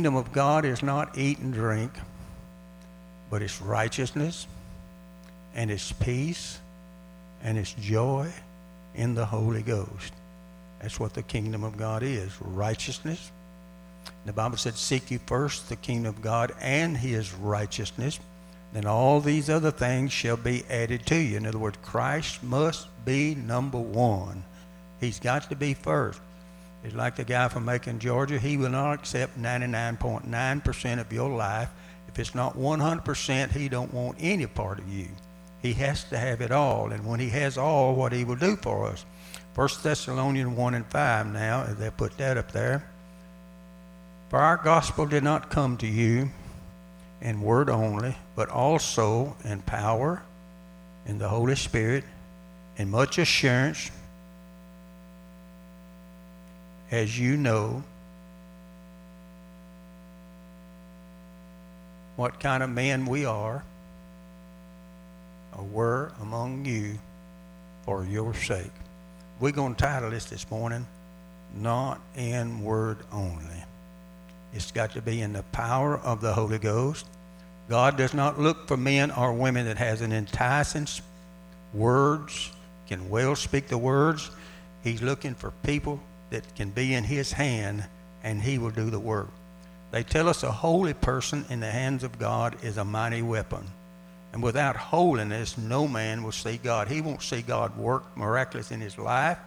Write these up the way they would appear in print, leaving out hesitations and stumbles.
kingdom of God is not eat and drink, but it's righteousness and it's peace and it's joy in the Holy Ghost. That's what the kingdom of God is, righteousness. The Bible said, seek ye first the kingdom of God and his righteousness, then all these other things shall be added to you. In other words, Christ must be number one. He's got to be first. It's like the guy from Macon, Georgia. He will not accept 99.9% of your life. If it's not 100%, he don't want any part of you. He has to have it all. And when he has all, what he will do for us. 1 Thessalonians 1:5 now, they put that up there. For our gospel did not come to you in word only, but also in power, in the Holy Spirit, in much assurance, as you know what kind of men we are or were among you for your sake. We're going to title this morning, Not in Word Only. It's got to be in the power of the Holy Ghost. God does not look for men or women that has an enticing words, can well speak the words. He's looking for people that can be in his hand, and he will do the work. They tell us a holy person in the hands of God is a mighty weapon. And without holiness, no man will see God. He won't see God work miraculous in his life,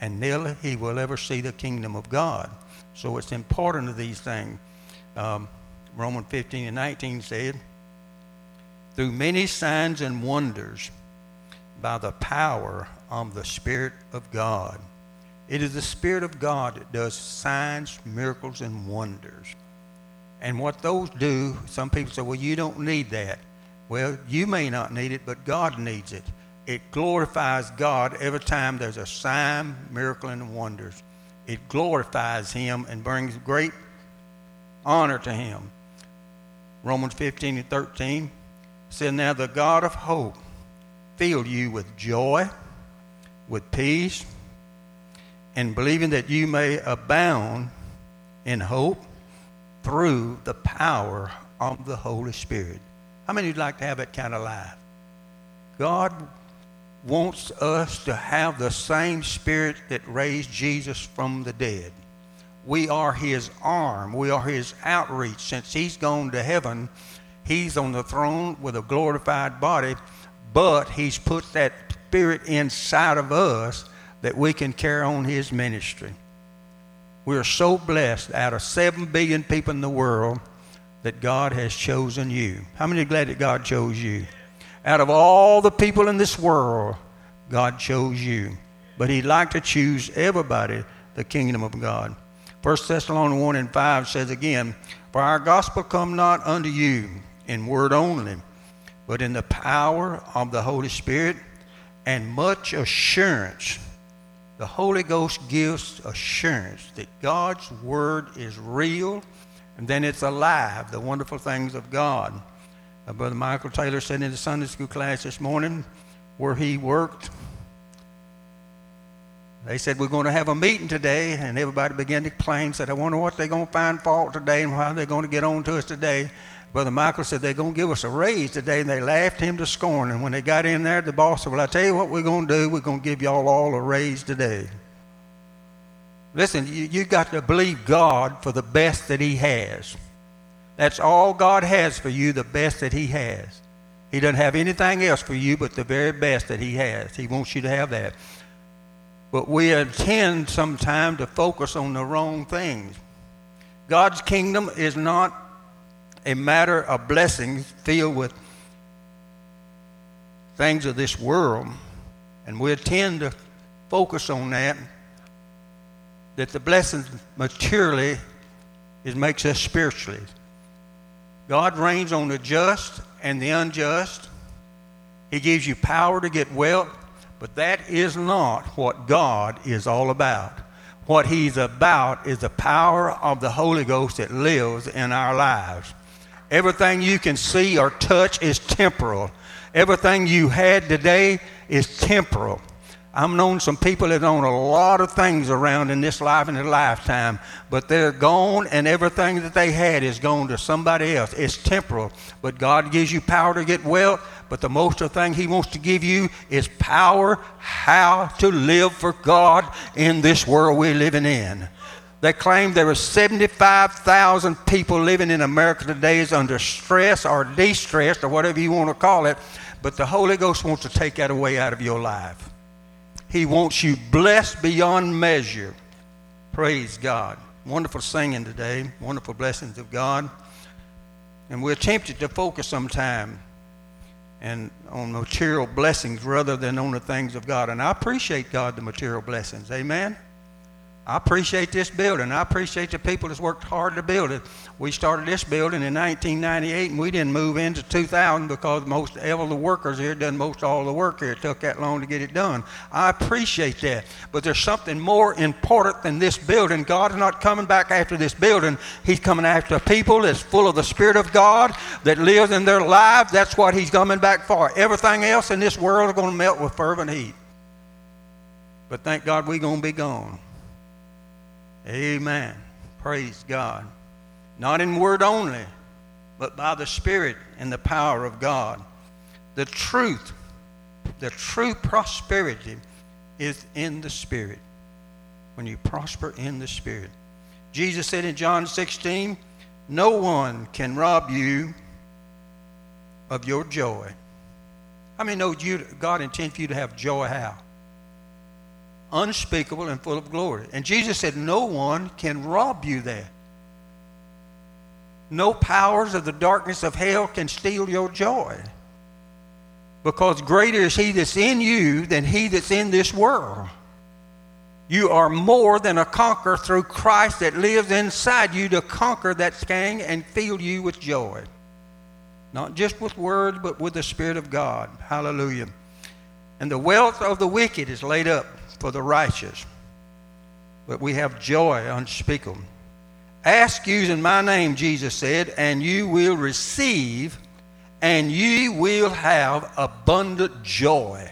and neither he will ever see the kingdom of God. So it's important of these things. Romans 15:19 said, through many signs and wonders by the power of the Spirit of God. It is the Spirit of God that does signs, miracles, and wonders. And what those do, some people say, well, you don't need that. Well, you may not need it, but God needs it. It glorifies God every time there's a sign, miracle, and wonders. It glorifies him and brings great honor to him. Romans 15:13 said, now the God of hope fill you with joy, with peace, and believing that you may abound in hope through the power of the Holy Spirit. How many would like to have that kind of life? God wants us to have the same Spirit that raised Jesus from the dead. We are his arm. We are his outreach. Since he's gone to heaven, he's on the throne with a glorified body, but he's put that Spirit inside of us that we can carry on his ministry. We are so blessed out of 7 billion people in the world that God has chosen you. How many are glad that God chose you? Out of all the people in this world, God chose you. But he'd like to choose everybody the kingdom of God. 1 Thessalonians 1:5 says again, for our gospel come not unto you in word only, but in the power of the Holy Spirit and much assurance. The Holy Ghost gives assurance that God's word is real and then it's alive, the wonderful things of God. Brother Michael Taylor said in the Sunday school class this morning where he worked, they said, we're going to have a meeting today, and everybody began to complain, said, I wonder what they're going to find fault today and how they're going to get on to us today. Brother Michael said, they're going to give us a raise today, and they laughed him to scorn. And when they got in there, the boss said, well, I tell you what we're going to do. We're going to give y'all all a raise today. Listen, you got to believe God for the best that he has. That's all God has for you, the best that he has. He doesn't have anything else for you but the very best that he has. He wants you to have that. But we tend sometimes to focus on the wrong things. God's kingdom is not a matter of blessings filled with things of this world, and we tend to focus on that the blessings materially makes us spiritually. God reigns on the just and the unjust. He gives you power to get wealth, but that is not what God is all about. What he's about is the power of the Holy Ghost that lives in our lives. Everything you can see or touch is temporal. Everything you had today is temporal. I've known some people that have known a lot of things around in this life and their lifetime, but they're gone, and everything that they had is gone to somebody else. It's temporal, but God gives you power to get wealth, but the most of the thing he wants to give you is power how to live for God in this world we're living in. They claim there are 75,000 people living in America today is under stress or de-stressed or whatever you want to call it, but the Holy Ghost wants to take that away out of your life. He wants you blessed beyond measure. Praise God. Wonderful singing today, wonderful blessings of God. And we're tempted to focus sometime and on material blessings rather than on the things of God. And I appreciate God, the material blessings. Amen. I appreciate this building. I appreciate the people that's worked hard to build it. We started this building in 1998, and we didn't move into 2000 because most of the workers here done most all the work here. It took that long to get it done. I appreciate that. But there's something more important than this building. God's not coming back after this building. He's coming after a people that's full of the Spirit of God, that lives in their lives. That's what he's coming back for. Everything else in this world is going to melt with fervent heat. But thank God we're going to be gone. Amen. Praise God. Not in word only, but by the Spirit and the power of God. The true prosperity is in the Spirit. When you prosper in the Spirit. Jesus said in John 16, no one can rob you of your joy. How many know God intends for you to have joy how? Unspeakable and full of glory. And Jesus said, no one can rob you there. No powers of the darkness of hell can steal your joy. Because greater is he that's in you than he that's in this world. You are more than a conqueror through Christ that lives inside you to conquer that sting and fill you with joy. Not just with words, but with the Spirit of God. Hallelujah. And the wealth of the wicked is laid up for the righteous, but we have joy unspeakable. Ask you in my name, Jesus said, and you will receive, and you will have abundant joy.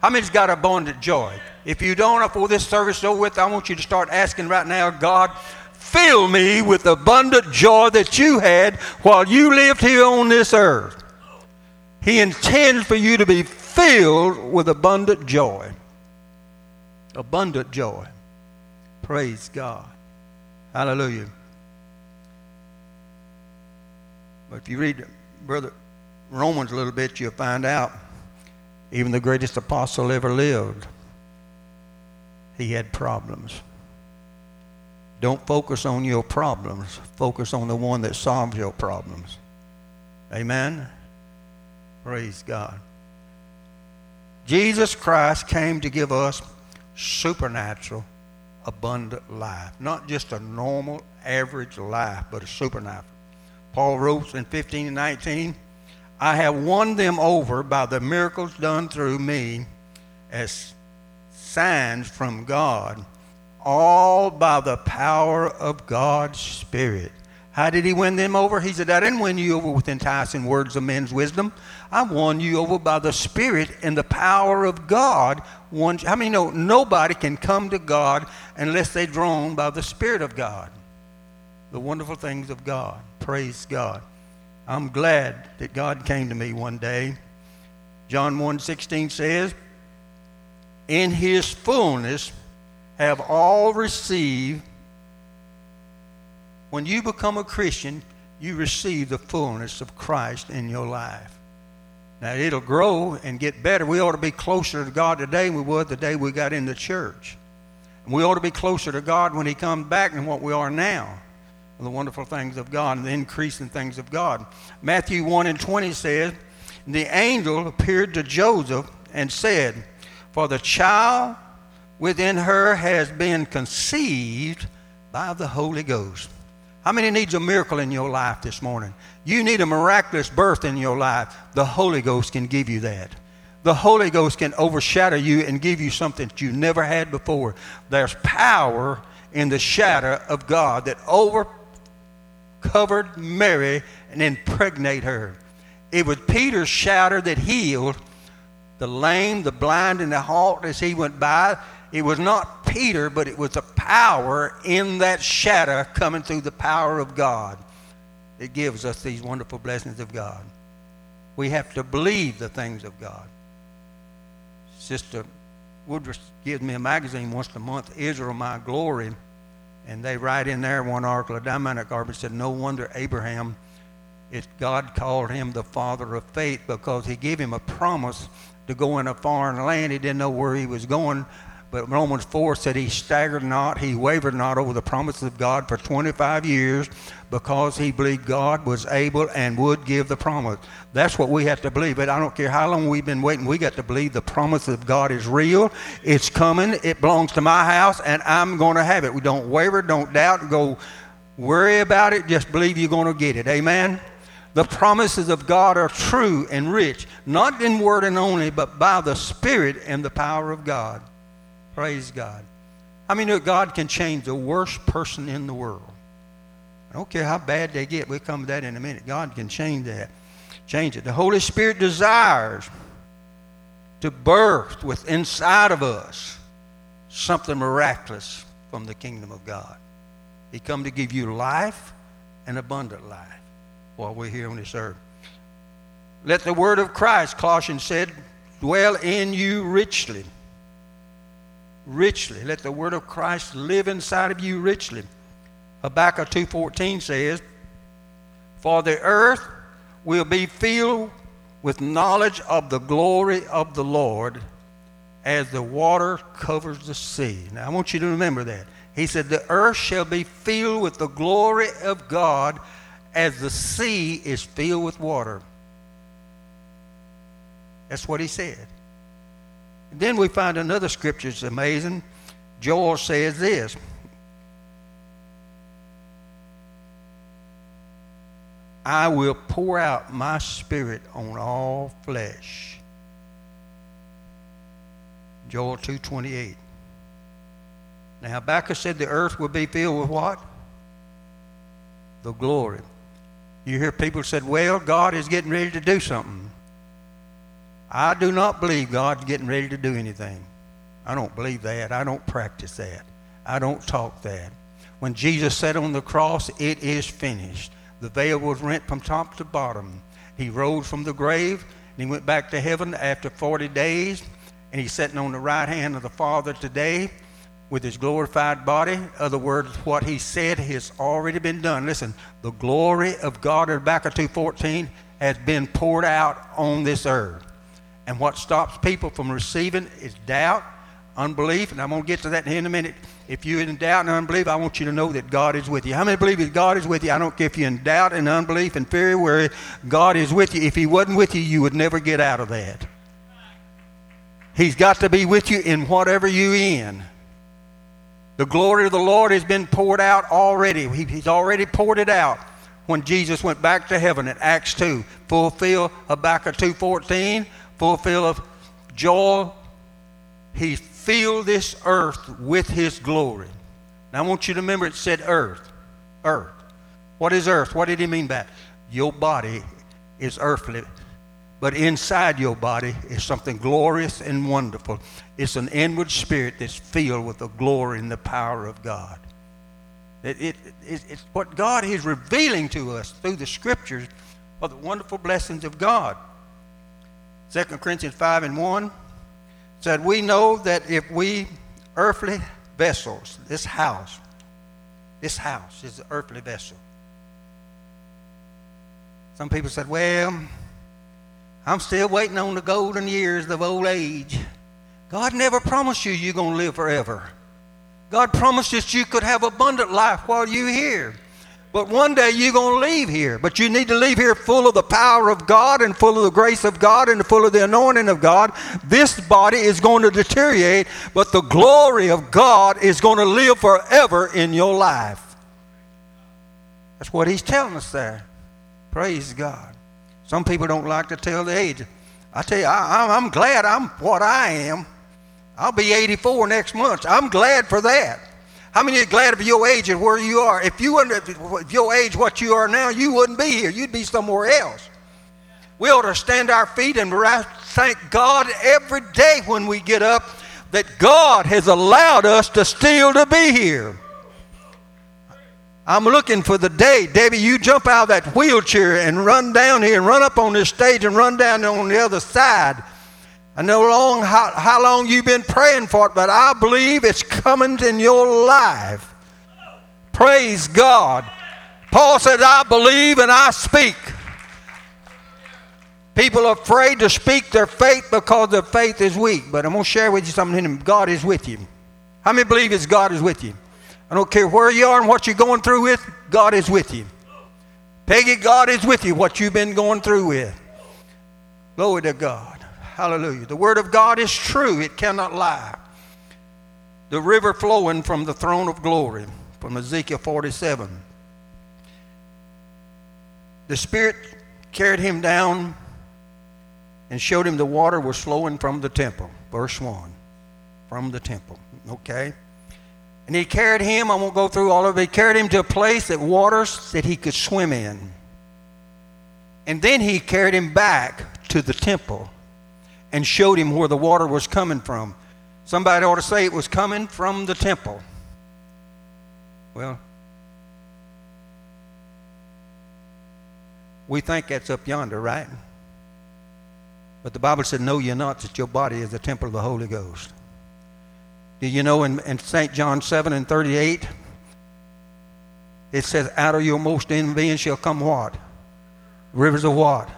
How many's got abundant joy? If you don't, before this service is over with, I want you to start asking right now, God, fill me with the abundant joy that you had while you lived here on this earth. He intends for you to be filled with abundant joy. Abundant joy. Praise God. Hallelujah. But if you read Brother Romans a little bit, you'll find out even the greatest apostle ever lived, he had problems. Don't focus on your problems. Focus on the one that solves your problems. Amen. Praise God. Jesus Christ came to give us supernatural, abundant life. Not just a normal, average life, but a supernatural. Paul wrote in 15 and 19, I have won them over by the miracles done through me as signs from God, all by the power of God's Spirit. How did he win them over? He said, I didn't win you over with enticing words of men's wisdom. I won you over by the Spirit and the power of God. How many know nobody can come to God unless they're drawn by the Spirit of God? The wonderful things of God. Praise God. I'm glad that God came to me one day. John 1:16 says, in his fullness have all received. When you become a Christian, you receive the fullness of Christ in your life. Now, it'll grow and get better. We ought to be closer to God today than we were the day we got in the church. And we ought to be closer to God when he comes back than what we are now. The wonderful things of God and the increasing things of God. Matthew 1:20 says, the angel appeared to Joseph and said, for the child within her has been conceived by the Holy Ghost. How many needs a miracle in your life this morning? You need a miraculous birth in your life. The Holy Ghost can give you that. The Holy Ghost can overshadow you and give you something that you never had before. There's power in the shadow of God that overcovered Mary and impregnate her. It was Peter's shadow that healed the lame, the blind, and the halt as he went by. It was not Peter, but it was the power in that shadow coming through the power of God. It gives us these wonderful blessings of God. We have to believe the things of God. Sister Woodruff gives me a magazine once a month, Israel, My Glory. And they write in there one article, a dynamic article, said, no wonder Abraham, God called him the father of faith, because he gave him a promise to go in a foreign land. He didn't know where he was going. But Romans 4 said he staggered not, he wavered not over the promises of God for 25 years because he believed God was able and would give the promise. That's what we have to believe. But I don't care how long we've been waiting, we got to believe the promise of God is real. It's coming. It belongs to my house, and I'm going to have it. We don't waver, don't doubt, go worry about it. Just believe you're going to get it. Amen? The promises of God are true and rich, not in word and only, but by the Spirit and the power of God. Praise God. How many know God can change the worst person in the world? I don't care how bad they get. We'll come to that in a minute. God can change that. Change it. The Holy Spirit desires to birth within inside of us something miraculous from the kingdom of God. He come to give you life and abundant life while we're here on this earth. Let the word of Christ, Colossians said, dwell in you richly. Richly. Let the word of Christ live inside of you richly. Habakkuk 2:14 says, for the earth will be filled with knowledge of the glory of the Lord as the water covers the sea. Now I want you to remember that. He said, the earth shall be filled with the glory of God as the sea is filled with water. That's what he said. Then we find another scripture that's amazing. Joel says this. I will pour out my spirit on all flesh. Joel 2:28. Now Habakkuk said the earth will be filled with what? The glory. You hear people said, well, God is getting ready to do something. I do not believe God's getting ready to do anything. I don't believe that. I don't practice that. I don't talk that. When Jesus said on the cross, it is finished. The veil was rent from top to bottom. He rose from the grave, and he went back to heaven after 40 days, and he's sitting on the right hand of the Father today with his glorified body. In other words, what he said has already been done. Listen, the glory of God, Habakkuk 2:14, has been poured out on this earth. And what stops people from receiving is doubt, unbelief, and I'm going to get to that here in a minute. If you're in doubt and unbelief, I want you to know that God is with you. How many believe that God is with you? I don't care if you're in doubt and unbelief and fear and worry. God is with you. If he wasn't with you, you would never get out of that. He's got to be with you in whatever you're in. The glory of the Lord has been poured out already. He's already poured it out. When Jesus went back to heaven in Acts 2, fulfill Habakkuk 2:14, fulfill of Joel, he filled this earth with his glory. Now I want you to remember it said earth. Earth. What is earth? What did he mean by it? Your body is earthly, but inside your body is something glorious and wonderful. It's an inward spirit that's filled with the glory and the power of God. It's what God is revealing to us through the scriptures are the wonderful blessings of God. 2 Corinthians 5:1 said, we know that if we earthly vessels, this house is an earthly vessel. Some people said, well, I'm still waiting on the golden years of old age. God never promised you you're going to live forever. God promised us you could have abundant life while you're here. But one day you're going to leave here. But you need to leave here full of the power of God and full of the grace of God and full of the anointing of God. This body is going to deteriorate, but the glory of God is going to live forever in your life. That's what he's telling us there. Praise God. Some people don't like to tell the age. I tell you, I'm glad I'm what I am. I'll be 84 next month. I'm glad for that. How many are glad of your age and where you are? If you weren't your age, what you are now, you wouldn't be here. You'd be somewhere else. We ought to stand our feet and thank God every day when we get up that God has allowed us to still to be here. I'm looking for the day, Debbie, you jump out of that wheelchair and run down here and run up on this stage and run down on the other side. I know how long you've been praying for it, but I believe it's coming in your life. Praise God. Paul said, I believe and I speak. People are afraid to speak their faith because their faith is weak. But I'm going to share with you something. God is with you. How many believe it's God is with you? I don't care where you are and what you're going through with, God is with you. Peggy, God is with you, what you've been going through with. Glory to God. Hallelujah. The word of God is true. It cannot lie. The river flowing from the throne of glory, from Ezekiel 47. The Spirit carried him down and showed him the water was flowing from the temple. Verse 1. From the temple. Okay. And he carried him, I won't go through all of it, he carried him to a place that waters that he could swim in. And then he carried him back to the temple and showed him where the water was coming from. Somebody ought to say it was coming from the temple. Well, we think that's up yonder, right? But the Bible said, no, you're not, that your body is the temple of the Holy Ghost. Do you know in St. John 7:38, it says, out of your most inner being shall come what? Rivers of what?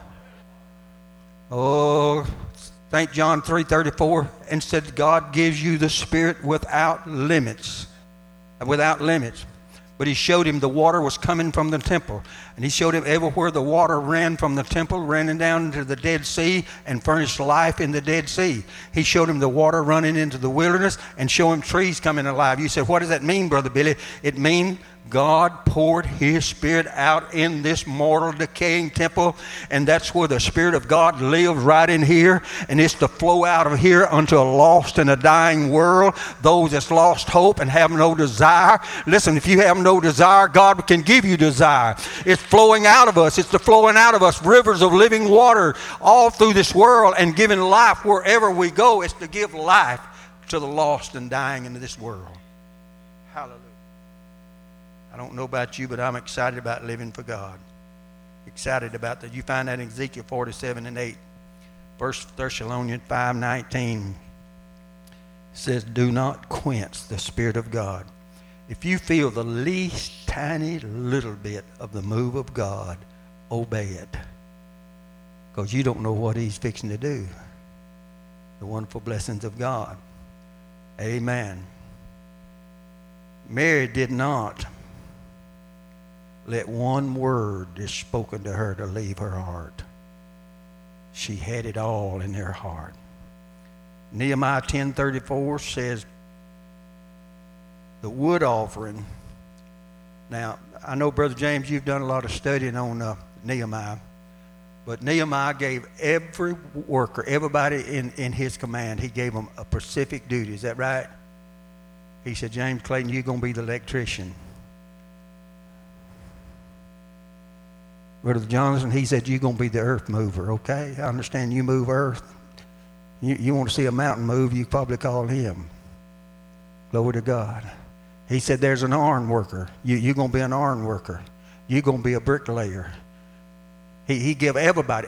Oh, St. John 3:34, and said, God gives you the Spirit without limits. Without limits. But he showed him the water was coming from the temple. And he showed him everywhere the water ran from the temple, running down into the Dead Sea and furnished life in the Dead Sea. He showed him the water running into the wilderness and showed him trees coming alive. You said, what does that mean, Brother Billy? It means God poured his Spirit out in this mortal decaying temple. And that's where the Spirit of God lives, right in here. And it's to flow out of here unto a lost and a dying world. Those that's lost hope and have no desire. Listen, if you have no desire, God can give you desire. It's flowing out of us. It's the flowing out of us. Rivers of living water all through this world and giving life wherever we go. It's to give life to the lost and dying in this world. Hallelujah. I don't know about you, but I'm excited about living for God. Excited about that. You find that in Ezekiel 47:8. First Thessalonians 5:19 says, do not quench the Spirit of God. If you feel the least tiny little bit of the move of God, obey it. Because you don't know what he's fixing to do. The wonderful blessings of God. Amen. Mary did not let one word is spoken to her to leave her heart. She had it all in her heart. Nehemiah 10:34 says, the wood offering. Now, I know, Brother James, you've done a lot of studying on Nehemiah. But Nehemiah gave every worker, everybody in his command, he gave them a specific duty. Is that right? He said, James Clayton, you're going to be the electrician. Brother Johnson, he said, you're going to be the earth mover, okay? I understand you move earth. You want to see a mountain move, you probably call him. Glory to God. He said, there's an iron worker. You're going to be an iron worker. You're going to be a bricklayer. He gave everybody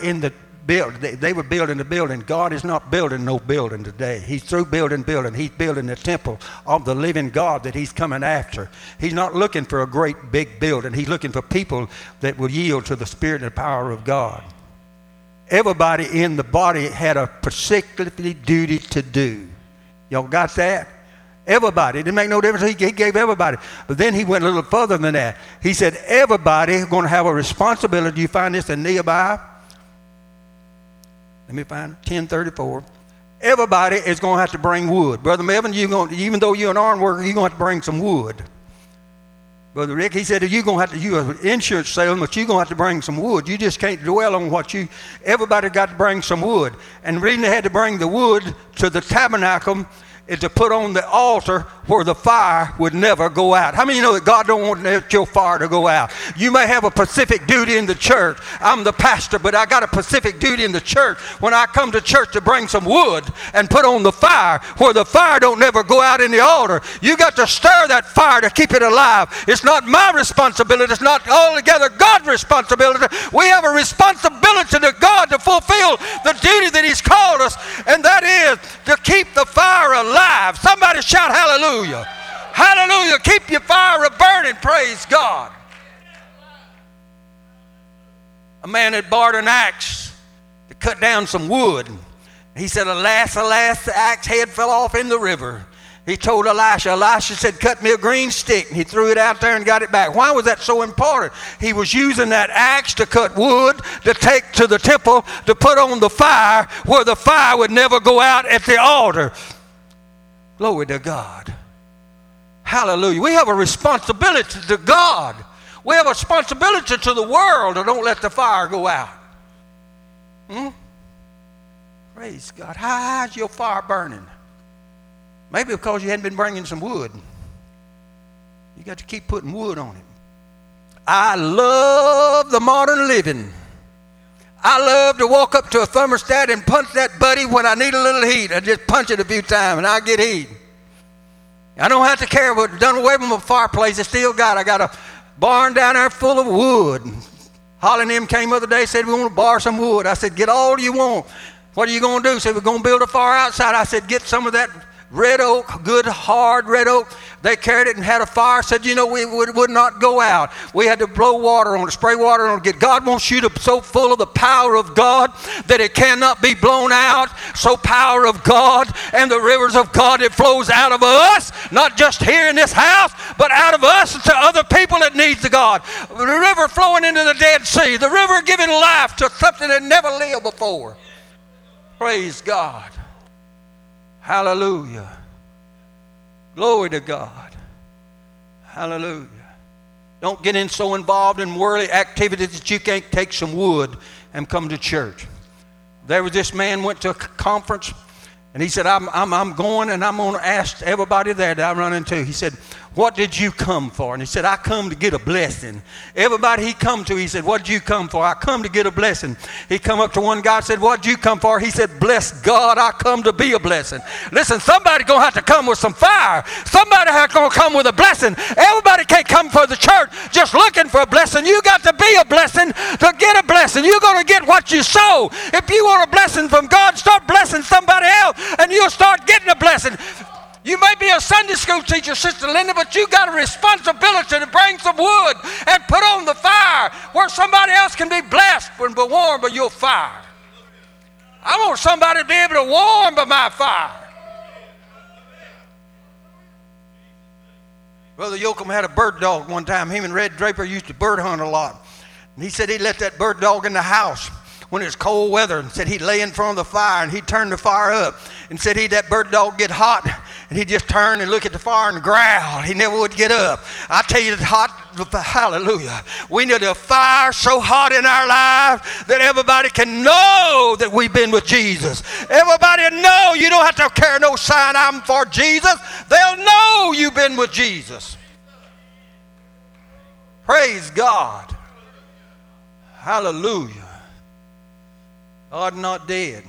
in the building. They were building the building. God is not building no building today. He's through building. He's building the temple of the living God that he's coming after. He's not looking for a great big building. He's looking for people that will yield to the Spirit and the power of God. Everybody in the body had a particular duty to do. Y'all got that? Everybody. It didn't make no difference. He gave everybody. But then he went a little further than that. He said everybody is going to have a responsibility. You find this in Nehemiah. Let me find it. 10:34. Everybody is going to have to bring wood. Brother Melvin, even though you're an iron worker, you're going to have to bring some wood. Brother Rick, he said, you're an insurance salesman, but you're going to have to bring some wood. You just can't dwell on everybody got to bring some wood. And the reason they had to bring the wood to the tabernacle is to put on the altar where the fire would never go out. How many of you know that God don't want your fire to go out? You may have a specific duty in the church. I'm the pastor, but I got a specific duty in the church when I come to church to bring some wood and put on the fire where the fire don't never go out in the altar. You got to stir that fire to keep it alive. It's not my responsibility. It's not altogether God's responsibility. We have a responsibility to God to fulfill the duty that he's called us, and that is to keep the fire alive. Somebody shout hallelujah. Hallelujah. Keep your fire burning. Praise God. A man had borrowed an axe to cut down some wood. He said, alas, alas, the axe head fell off in the river. He told Elisha. Elisha said, cut me a green stick. And he threw it out there and got it back. Why was that so important? He was using that axe to cut wood, to take to the temple, to put on the fire where the fire would never go out at the altar. Glory to God. Hallelujah. We have a responsibility to God. We have a responsibility to the world to don't let the fire go out. Praise God. How's your fire burning? Maybe because you hadn't been bringing some wood. You got to keep putting wood on it. I love the modern living. I love to walk up to a thermostat and punch that buddy when I need a little heat. I just punch it a few times and I get heat. I don't have to care what done away from a fireplace. I still got. I got a barn down there full of wood. Holly and them came the other day, said we want to borrow some wood. I said, get all you want. What are you going to do? He said, we're going to build a fire outside. I said, get some of that red oak, good hard red oak. They carried it and had a fire. Said, you know, we would not go out. We had to blow water on it, spray water on it. God wants you to be so full of the power of God that it cannot be blown out. So power of God and the rivers of God, it flows out of us, not just here in this house, but out of us to other people that needs the God. The river flowing into the Dead Sea, the river giving life to something that never lived before. Praise God. Hallelujah. Glory to God. Hallelujah. Don't get in so involved in worldly activities that you can't take some wood and come to church. There was this man went to a conference and he said, I'm going and I'm going to ask everybody there that I run into. He said, what did you come for? And he said, I come to get a blessing. Everybody he come to, he said, what did you come for? I come to get a blessing. He come up to one guy and said, what did you come for? He said, bless God, I come to be a blessing. Listen, somebody's going to have to come with some fire. Somebody's going to come with a blessing. Everybody can't come for the church just looking for a blessing. You got to be a blessing to get a blessing. You're going to get what you sow. If you want a blessing from God, start blessing somebody else and you'll start getting a blessing. You may be a Sunday school teacher, Sister Linda, but you got a responsibility to bring some wood and put on the fire where somebody else can be blessed and be warmed by your fire. I want somebody to be able to warm by my fire. Brother Yoakum had a bird dog one time. Him and Red Draper used to bird hunt a lot. And he said he let that bird dog in the house when it was cold weather, and said he'd lay in front of the fire and he'd turn the fire up, and said he'd that bird dog get hot and he'd just turn and look at the fire and growl. He never would get up. I tell you, it's hot. Hallelujah. We need a fire so hot in our lives that everybody can know that we've been with Jesus. Everybody know you don't have to carry no sign, I'm for Jesus. They'll know you've been with Jesus. Praise God. Hallelujah. God's not dead.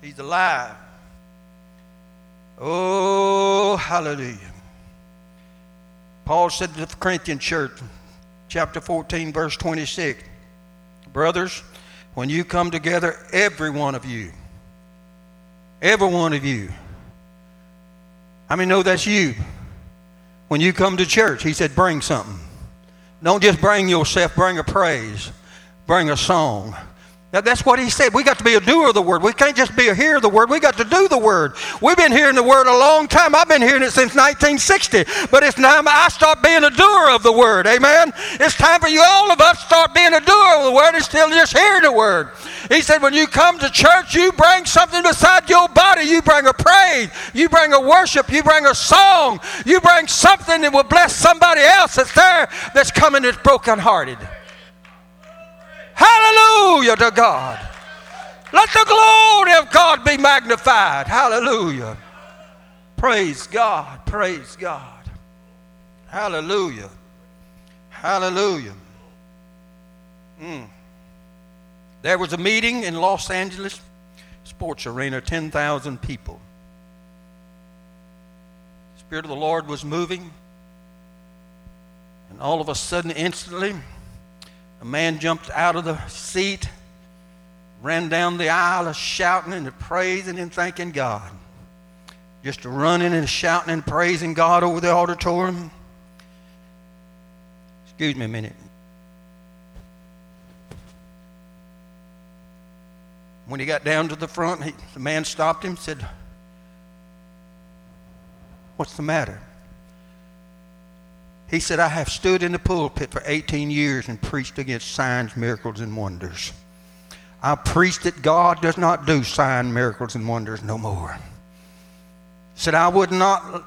He's alive. Oh, hallelujah. Paul said to the Corinthian church, chapter 14, verse 26, brothers, when you come together, every one of you, I mean, no, that's you. When you come to church, he said, bring something. Don't just bring yourself, bring a praise, bring a song. Now, that's what he said. We got to be a doer of the word. We can't just be a hearer of the word. We got to do the word. We've been hearing the word a long time. I've been hearing it since 1960. But it's time I start being a doer of the word. Amen. It's time for you all of us to start being a doer of the word instead of just hearing the word. He said, when you come to church, you bring something beside your body. You bring a praise. You bring a worship. You bring a song. You bring something that will bless somebody else that's there that's coming that's brokenhearted. Hallelujah to God. Let the glory of God be magnified. Hallelujah. Praise God. Praise God. Hallelujah. Hallelujah. There was a meeting in Los Angeles sports arena, 10,000 people. The Spirit of the Lord was moving. And all of a sudden, instantly, a man jumped out of the seat, ran down the aisle shouting and praising and thanking God. Just running and shouting and praising God over the auditorium. Excuse me a minute. When he got down to the front, the man stopped him and said, "What's the matter?" He said, "I have stood in the pulpit for 18 years and preached against signs, miracles, and wonders. I preached that God does not do signs, miracles, and wonders no more." He said, "I would not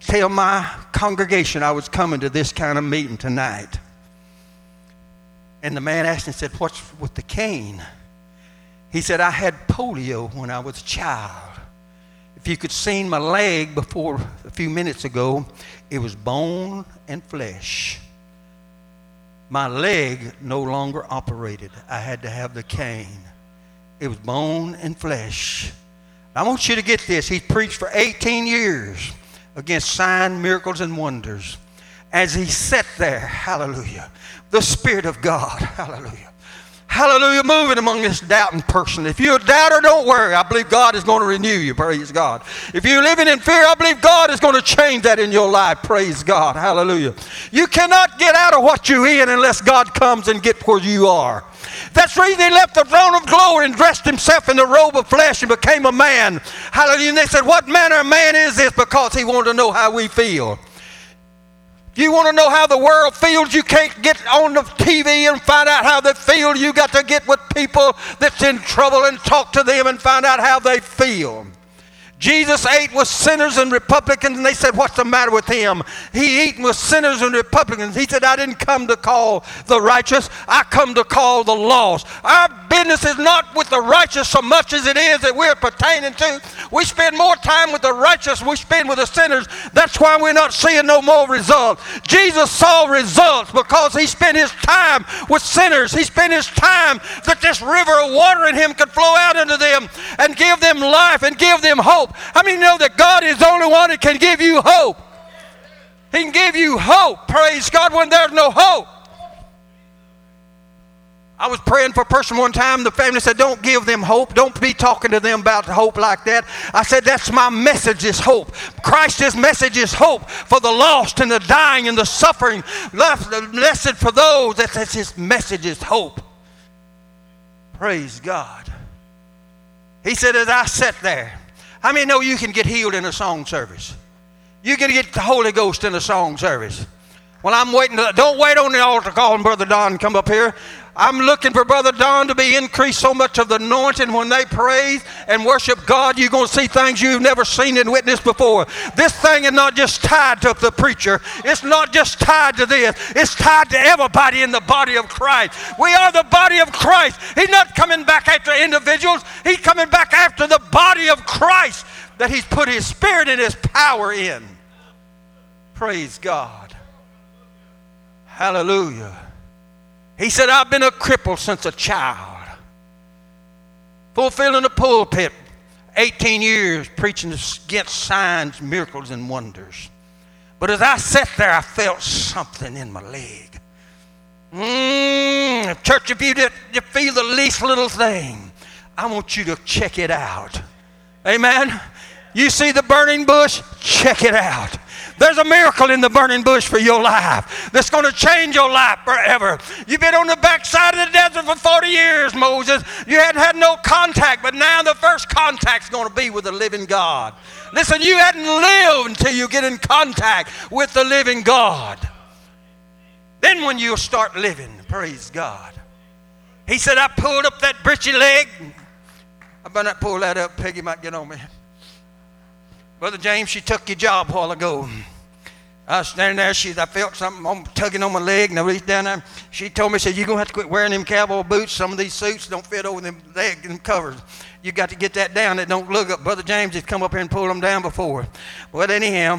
tell my congregation I was coming to this kind of meeting tonight." And the man asked and said, "What's with the cane?" He said, "I had polio when I was a child. If you could seen my leg before a few minutes ago, it was bone and flesh. My leg no longer operated. I had to have the cane. It was bone and flesh." I want you to get this. He preached for 18 years against signs, miracles, and wonders. As he sat there, hallelujah, the Spirit of God, hallelujah, hallelujah, moving among this doubting person. If you're a doubter, don't worry. I believe God is going to renew you. Praise God. If you're living in fear, I believe God is going to change that in your life. Praise God. Hallelujah. You cannot get out of what you're in unless God comes and get where you are. That's the reason he left the throne of glory and dressed himself in the robe of flesh and became a man. Hallelujah. And they said, "What manner of man is this?" Because he wanted to know how we feel. If you want to know how the world feels, you can't get on the TV and find out how they feel. You got to get with people that's in trouble and talk to them and find out how they feel. Jesus ate with sinners and Republicans, and they said, "What's the matter with him? He eating with sinners and Republicans." He said, "I didn't come to call the righteous. I come to call the lost." Our business is not with the righteous so much as it is that we're pertaining to. We spend more time with the righteous than we spend with the sinners. That's why we're not seeing no more results. Jesus saw results because he spent his time with sinners. He spent his time that this river of water in him could flow out into them and give them life and give them hope. How many know that God is the only one that can give you hope? He can give you hope, praise God, when there's no hope. I was praying for a person one time. The family said, "Don't give them hope. Don't be talking to them about hope like that." I said, "That's my message is hope. Christ's message is hope for the lost and the dying and the suffering. Blessed for those." That's his message is hope. Praise God. He said, as I sat there, how many know you can get healed in a song service? You can get the Holy Ghost in a song service. Well, I'm waiting. Don't wait on the altar call and Brother Don come up here. I'm looking for Brother Don to be increased so much of the anointing when they praise and worship God, you're going to see things you've never seen and witnessed before. This thing is not just tied to the preacher. It's not just tied to this. It's tied to everybody in the body of Christ. We are the body of Christ. He's not coming back after individuals. He's coming back after the body of Christ that he's put his spirit and his power in. Praise God. Hallelujah. He said, "I've been a cripple since a child. Fulfilling the pulpit, 18 years preaching against signs, miracles, and wonders. But as I sat there, I felt something in my leg." Church, if you feel the least little thing, I want you to check it out. Amen? You see the burning bush? Check it out. There's a miracle in the burning bush for your life that's going to change your life forever. You've been on the backside of the desert for 40 years, Moses. You hadn't had no contact, but now the first contact's going to be with the living God. Listen, you hadn't lived until you get in contact with the living God. Then when you'll start living, praise God. He said, "I pulled up that britchy leg." I better not pull that up. Peggy might get on me. Brother James, she took your job a while ago. I was standing there. I felt something tugging on my leg, and I reached down there. She told me, said, you're going to have to quit wearing them cowboy boots. Some of these suits don't fit over them leg and covers. You got to get that down. It don't look up. Brother James has come up here and pulled them down before. But anyhow,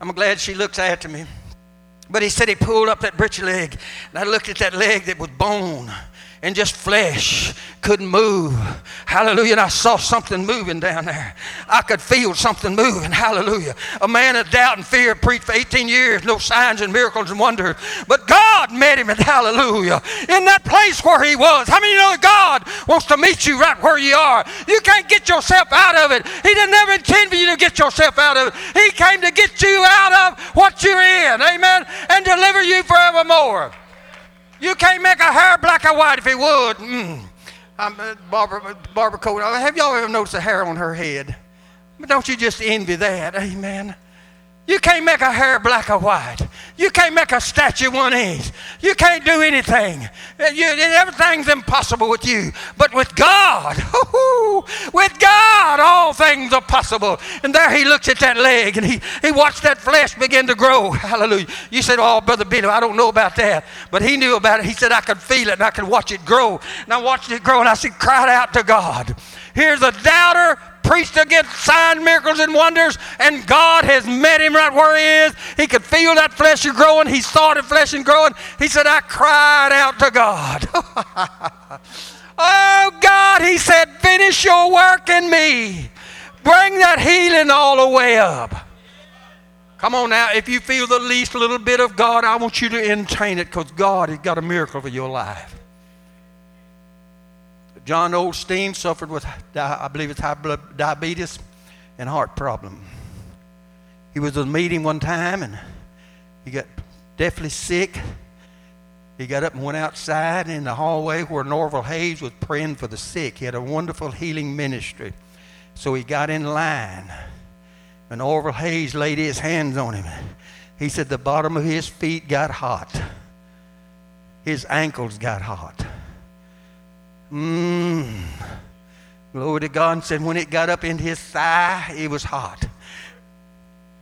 I'm glad she looks after me. But he said he pulled up that britch leg, and I looked at that leg that was bone and just flesh, couldn't move. Hallelujah. And I saw something moving down there. I could feel something moving. Hallelujah. A man of doubt and fear preached for 18 years, no signs and miracles and wonders. But God met him at hallelujah in that place where he was. How many of you know God wants to meet you right where you are? You can't get yourself out of it. He didn't ever intend for you to get yourself out of it. He came to get you out of what you're in. Amen. And deliver you forevermore. You can't make a hair black or white if he would. Barbara Cole, have y'all ever noticed a hair on her head? But don't you just envy that, amen? You can't make a hair black or white. You can't make a statue 1 inch. You can't do anything. Everything's impossible with you. But with God, with God, all things are possible. And there he looks at that leg, and he watched that flesh begin to grow. Hallelujah. You said, oh, Brother Benham, I don't know about that. But he knew about it. He said, I could feel it, and I could watch it grow. And I watched it grow, and I said, cried out to God. Here's a doubter, preached against signs, miracles, and wonders, and God has met him right where he is. He could feel that flesh growing. He saw the flesh growing. He said, I cried out to God. Oh, God, he said, finish your work in me. Bring that healing all the way up. Come on now. If you feel the least little bit of God, I want you to entertain it because God has got a miracle for your life. John Osteen suffered with, I believe it's high blood diabetes and heart problem. He was at a meeting one time and he got deathly sick. He got up and went outside in the hallway where Norval Hayes was praying for the sick. He had a wonderful healing ministry. So he got in line. And Norval Hayes laid his hands on him. He said the bottom of his feet got hot. His ankles got hot. Glory to God. And said when it got up in his thigh, it was hot.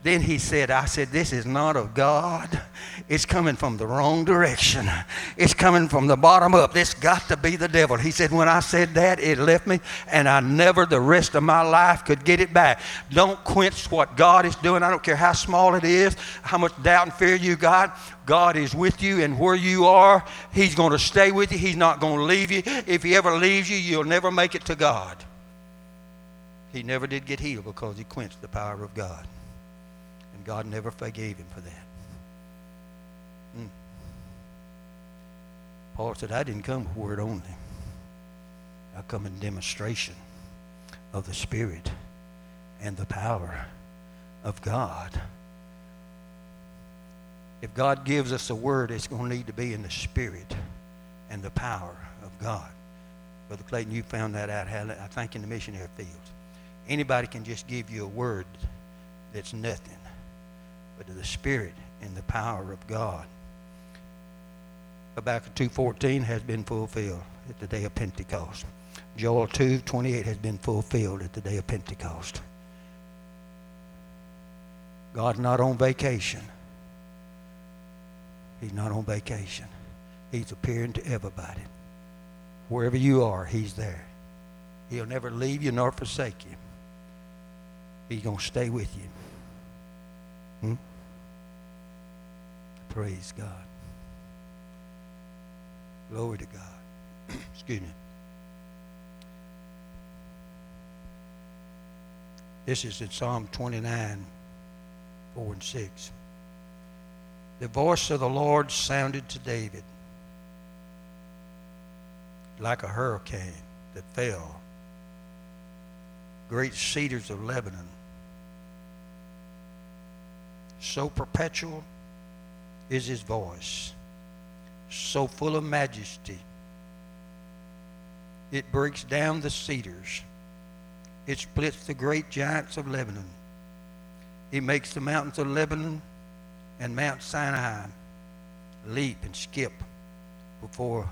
Then he said, I said, this is not of God. It's coming from the wrong direction. It's coming from the bottom up. This got to be the devil. He said, when I said that, it left me, and I never the rest of my life could get it back. Don't quench what God is doing. I don't care how small it is, how much doubt and fear you got. God is with you, and where you are, he's going to stay with you. He's not going to leave you. If he ever leaves you, you'll never make it to God. He never did get healed because he quenched the power of God. God never forgave him for that. Paul said, I didn't come with word only. I come in demonstration of the Spirit and the power of God. If God gives us a word, it's going to need to be in the Spirit and the power of God. Brother Clayton, you found that out, I think, in the missionary field. Anybody can just give you a word that's nothing. But to the Spirit and the power of God. Habakkuk 2:14 has been fulfilled at the day of Pentecost. Joel 2:28 has been fulfilled at the day of Pentecost. God's not on vacation. He's not on vacation. He's appearing to everybody. Wherever you are, he's there. He'll never leave you nor forsake you. He's going to stay with you. Praise God. Glory to God. Excuse me. This is in Psalm 29, 4 and 6. The voice of the Lord sounded to David like a hurricane that fell. Great cedars of Lebanon, so perpetual is his voice, so full of majesty. It breaks down the cedars. It splits the great giants of Lebanon. It makes the mountains of Lebanon and Mount Sinai leap and skip before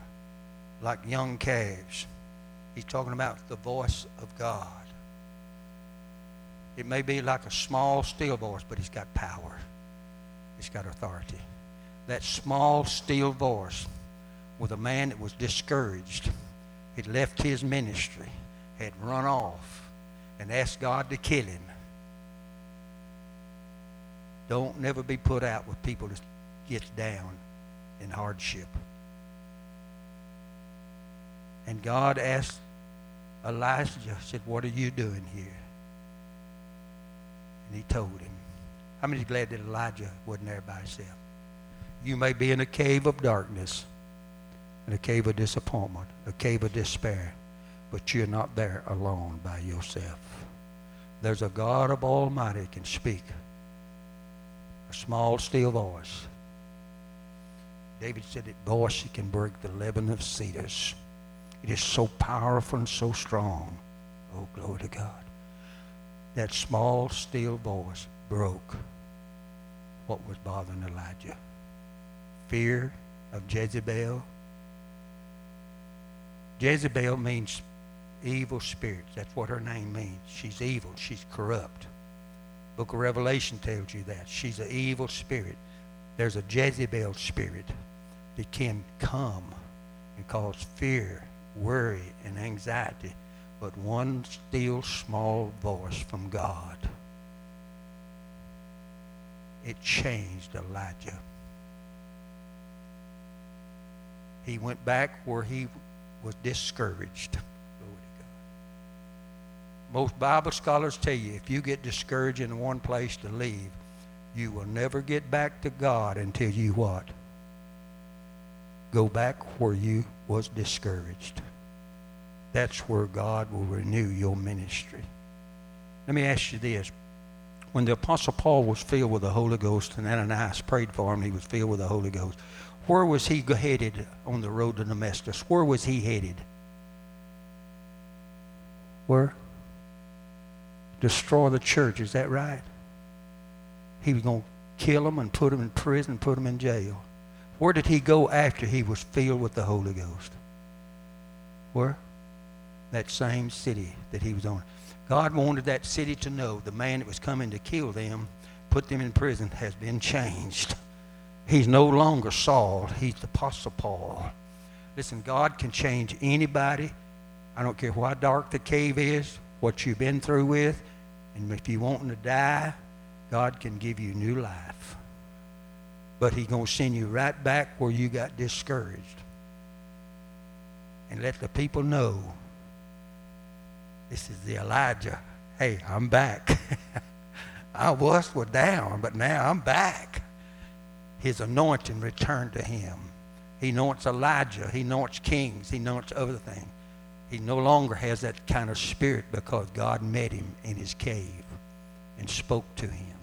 like young calves. He's talking about the voice of God. It may be like a small, still voice, but he's got power. It's got authority. That small, still voice with a man that was discouraged, had left his ministry, had run off, and asked God to kill him. Don't never be put out with people that gets down in hardship. And God asked Elijah, said, what are you doing here? And he told him. How many are glad that Elijah wasn't there by himself? You may be in a cave of darkness, in a cave of disappointment, a cave of despair, but you're not there alone by yourself. There's a God of Almighty that can speak. A small, still voice. David said that voice can break the Lebanon of cedars. It is so powerful and so strong. Oh, glory to God. That small, still voice broke what was bothering Elijah. Fear of Jezebel. Jezebel means evil spirits. That's what her name means. She's evil. She's corrupt. Book of Revelation tells you that. She's an evil spirit. There's a Jezebel spirit that can come and cause fear, worry, and anxiety, but one still small voice from God. It changed Elijah. He went back where he was discouraged. Glory to God. Most Bible scholars tell you if you get discouraged in one place to leave, you will never get back to God until you what? Go back where you was discouraged. That's where God will renew your ministry. Let me ask you this. When the Apostle Paul was filled with the Holy Ghost and Ananias prayed for him, he was filled with the Holy Ghost. Where was he headed on the road to Damascus? Where was he headed? Where? Destroy the church, is that right? He was going to kill them and put them in prison, put them in jail. Where did he go after he was filled with the Holy Ghost? Where? That same city that he was on. God wanted that city to know the man that was coming to kill them, put them in prison, has been changed. He's no longer Saul. He's the Apostle Paul. Listen, God can change anybody. I don't care how dark the cave is, what you've been through with, and if you're wanting to die, God can give you new life. But he's going to send you right back where you got discouraged. And let the people know, this is the Elijah. Hey, I'm back. I was down, but now I'm back. His anointing returned to him. He anoints Elijah. He anoints kings. He anoints other things. He no longer has that kind of spirit because God met him in his cave and spoke to him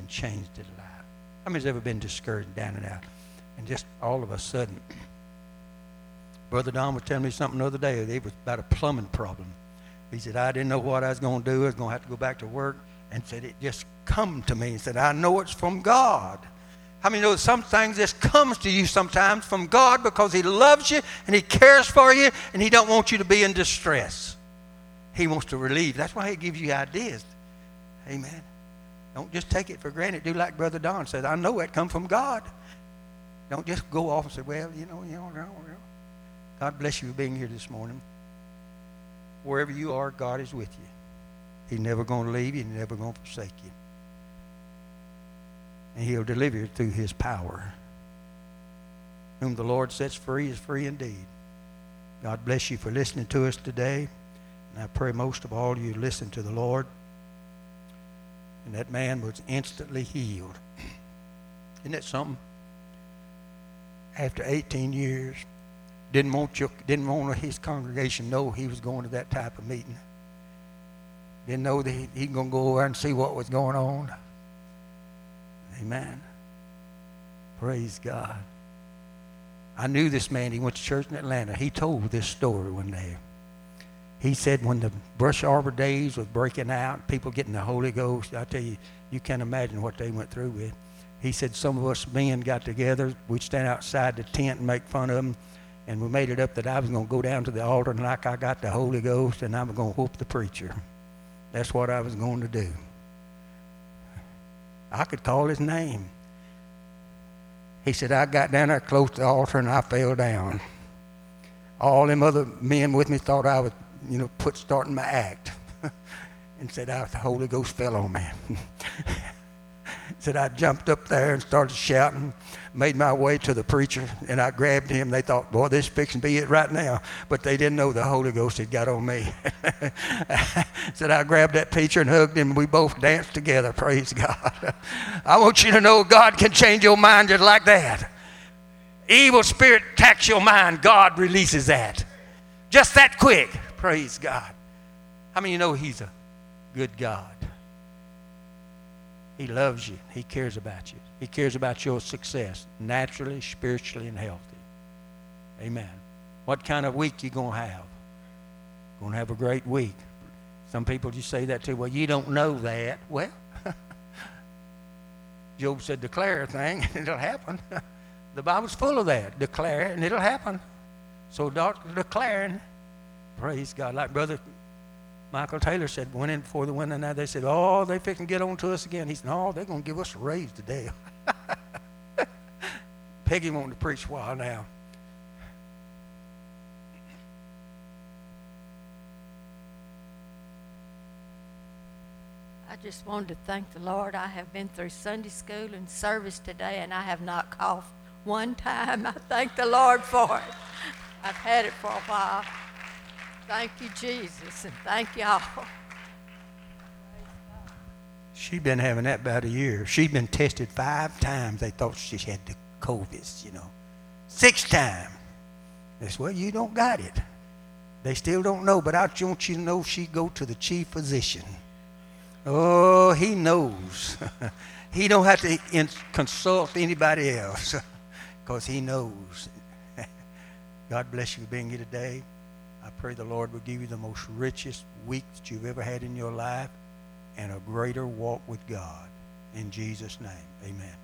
and changed his life. How many has ever been discouraged, down and out? And just all of a sudden, Brother Don was telling me something the other day. It was about a plumbing problem. He said, I didn't know what I was going to do. I was going to have to go back to work. And said, it just come to me. He said, I know it's from God. How many know that some things just comes to you sometimes from God because he loves you and he cares for you and he don't want you to be in distress. He wants to relieve. That's why he gives you ideas. Amen. Don't just take it for granted. Do like Brother Don said. I know it come from God. Don't just go off and say, well, you know. God bless you for being here this morning. Wherever you are, God is with you. He's never going to leave you. He's never going to forsake you. And he'll deliver you through his power. Whom the Lord sets free is free indeed. God bless you for listening to us today. And I pray most of all you listen to the Lord. And that man was instantly healed. Isn't that something? After 18 years, didn't want his congregation to know he was going to that type of meeting. Didn't know that he was going to go over and see what was going on. Amen. Praise God. I knew this man. He went to church in Atlanta. He told this story one day. He said when the Brush Arbor days was breaking out, people getting the Holy Ghost, I tell you, you can't imagine what they went through with. He said some of us men got together. We'd stand outside the tent and make fun of them. And we made it up that I was going to go down to the altar and like I got the Holy Ghost and I'm going to whoop the preacher. That's what I was going to do. I could call his name. He said, I got down there close to the altar and I fell down. All them other men with me thought I was, starting my act. And said, the Holy Ghost fell on me. Said, I jumped up there and started shouting, made my way to the preacher, and I grabbed him. They thought, boy, this is fixing to be it right now. But they didn't know the Holy Ghost had got on me. Said, I grabbed that preacher and hugged him. We both danced together. Praise God. I want you to know God can change your mind just like that. Evil spirit attacks your mind. God releases that. Just that quick. Praise God. How many of you know He's a good God? He loves you. He cares about you. He cares about your success, naturally, spiritually, and healthy. Amen. What kind of week you going to have? Going to have a great week. Some people just say that too. Well, you don't know that. Well, Job said, declare a thing, and it'll happen. The Bible's full of that. Declare it, and it'll happen. So declaring, praise God. Like Brother Michael Taylor said, went in before the window, and now they said, they fixing to get on to us again. He said, no, they're going to give us a raise today. Peggy wanted to preach a while now. I just wanted to thank the Lord. I have been through Sunday school and service today, and I have not coughed one time. I thank the Lord for it. I've had it for a while. Thank you, Jesus, and thank y'all. She'd been having that about a year. She'd been tested 5 times. They thought she had the COVID, 6 times. They said, well, you don't got it. They still don't know, but I want you to know she go to the chief physician. Oh, he knows. He don't have to consult anybody else because he knows. God bless you for being here today. I pray the Lord will give you the most richest week that you've ever had in your life and a greater walk with God. In Jesus' name, amen.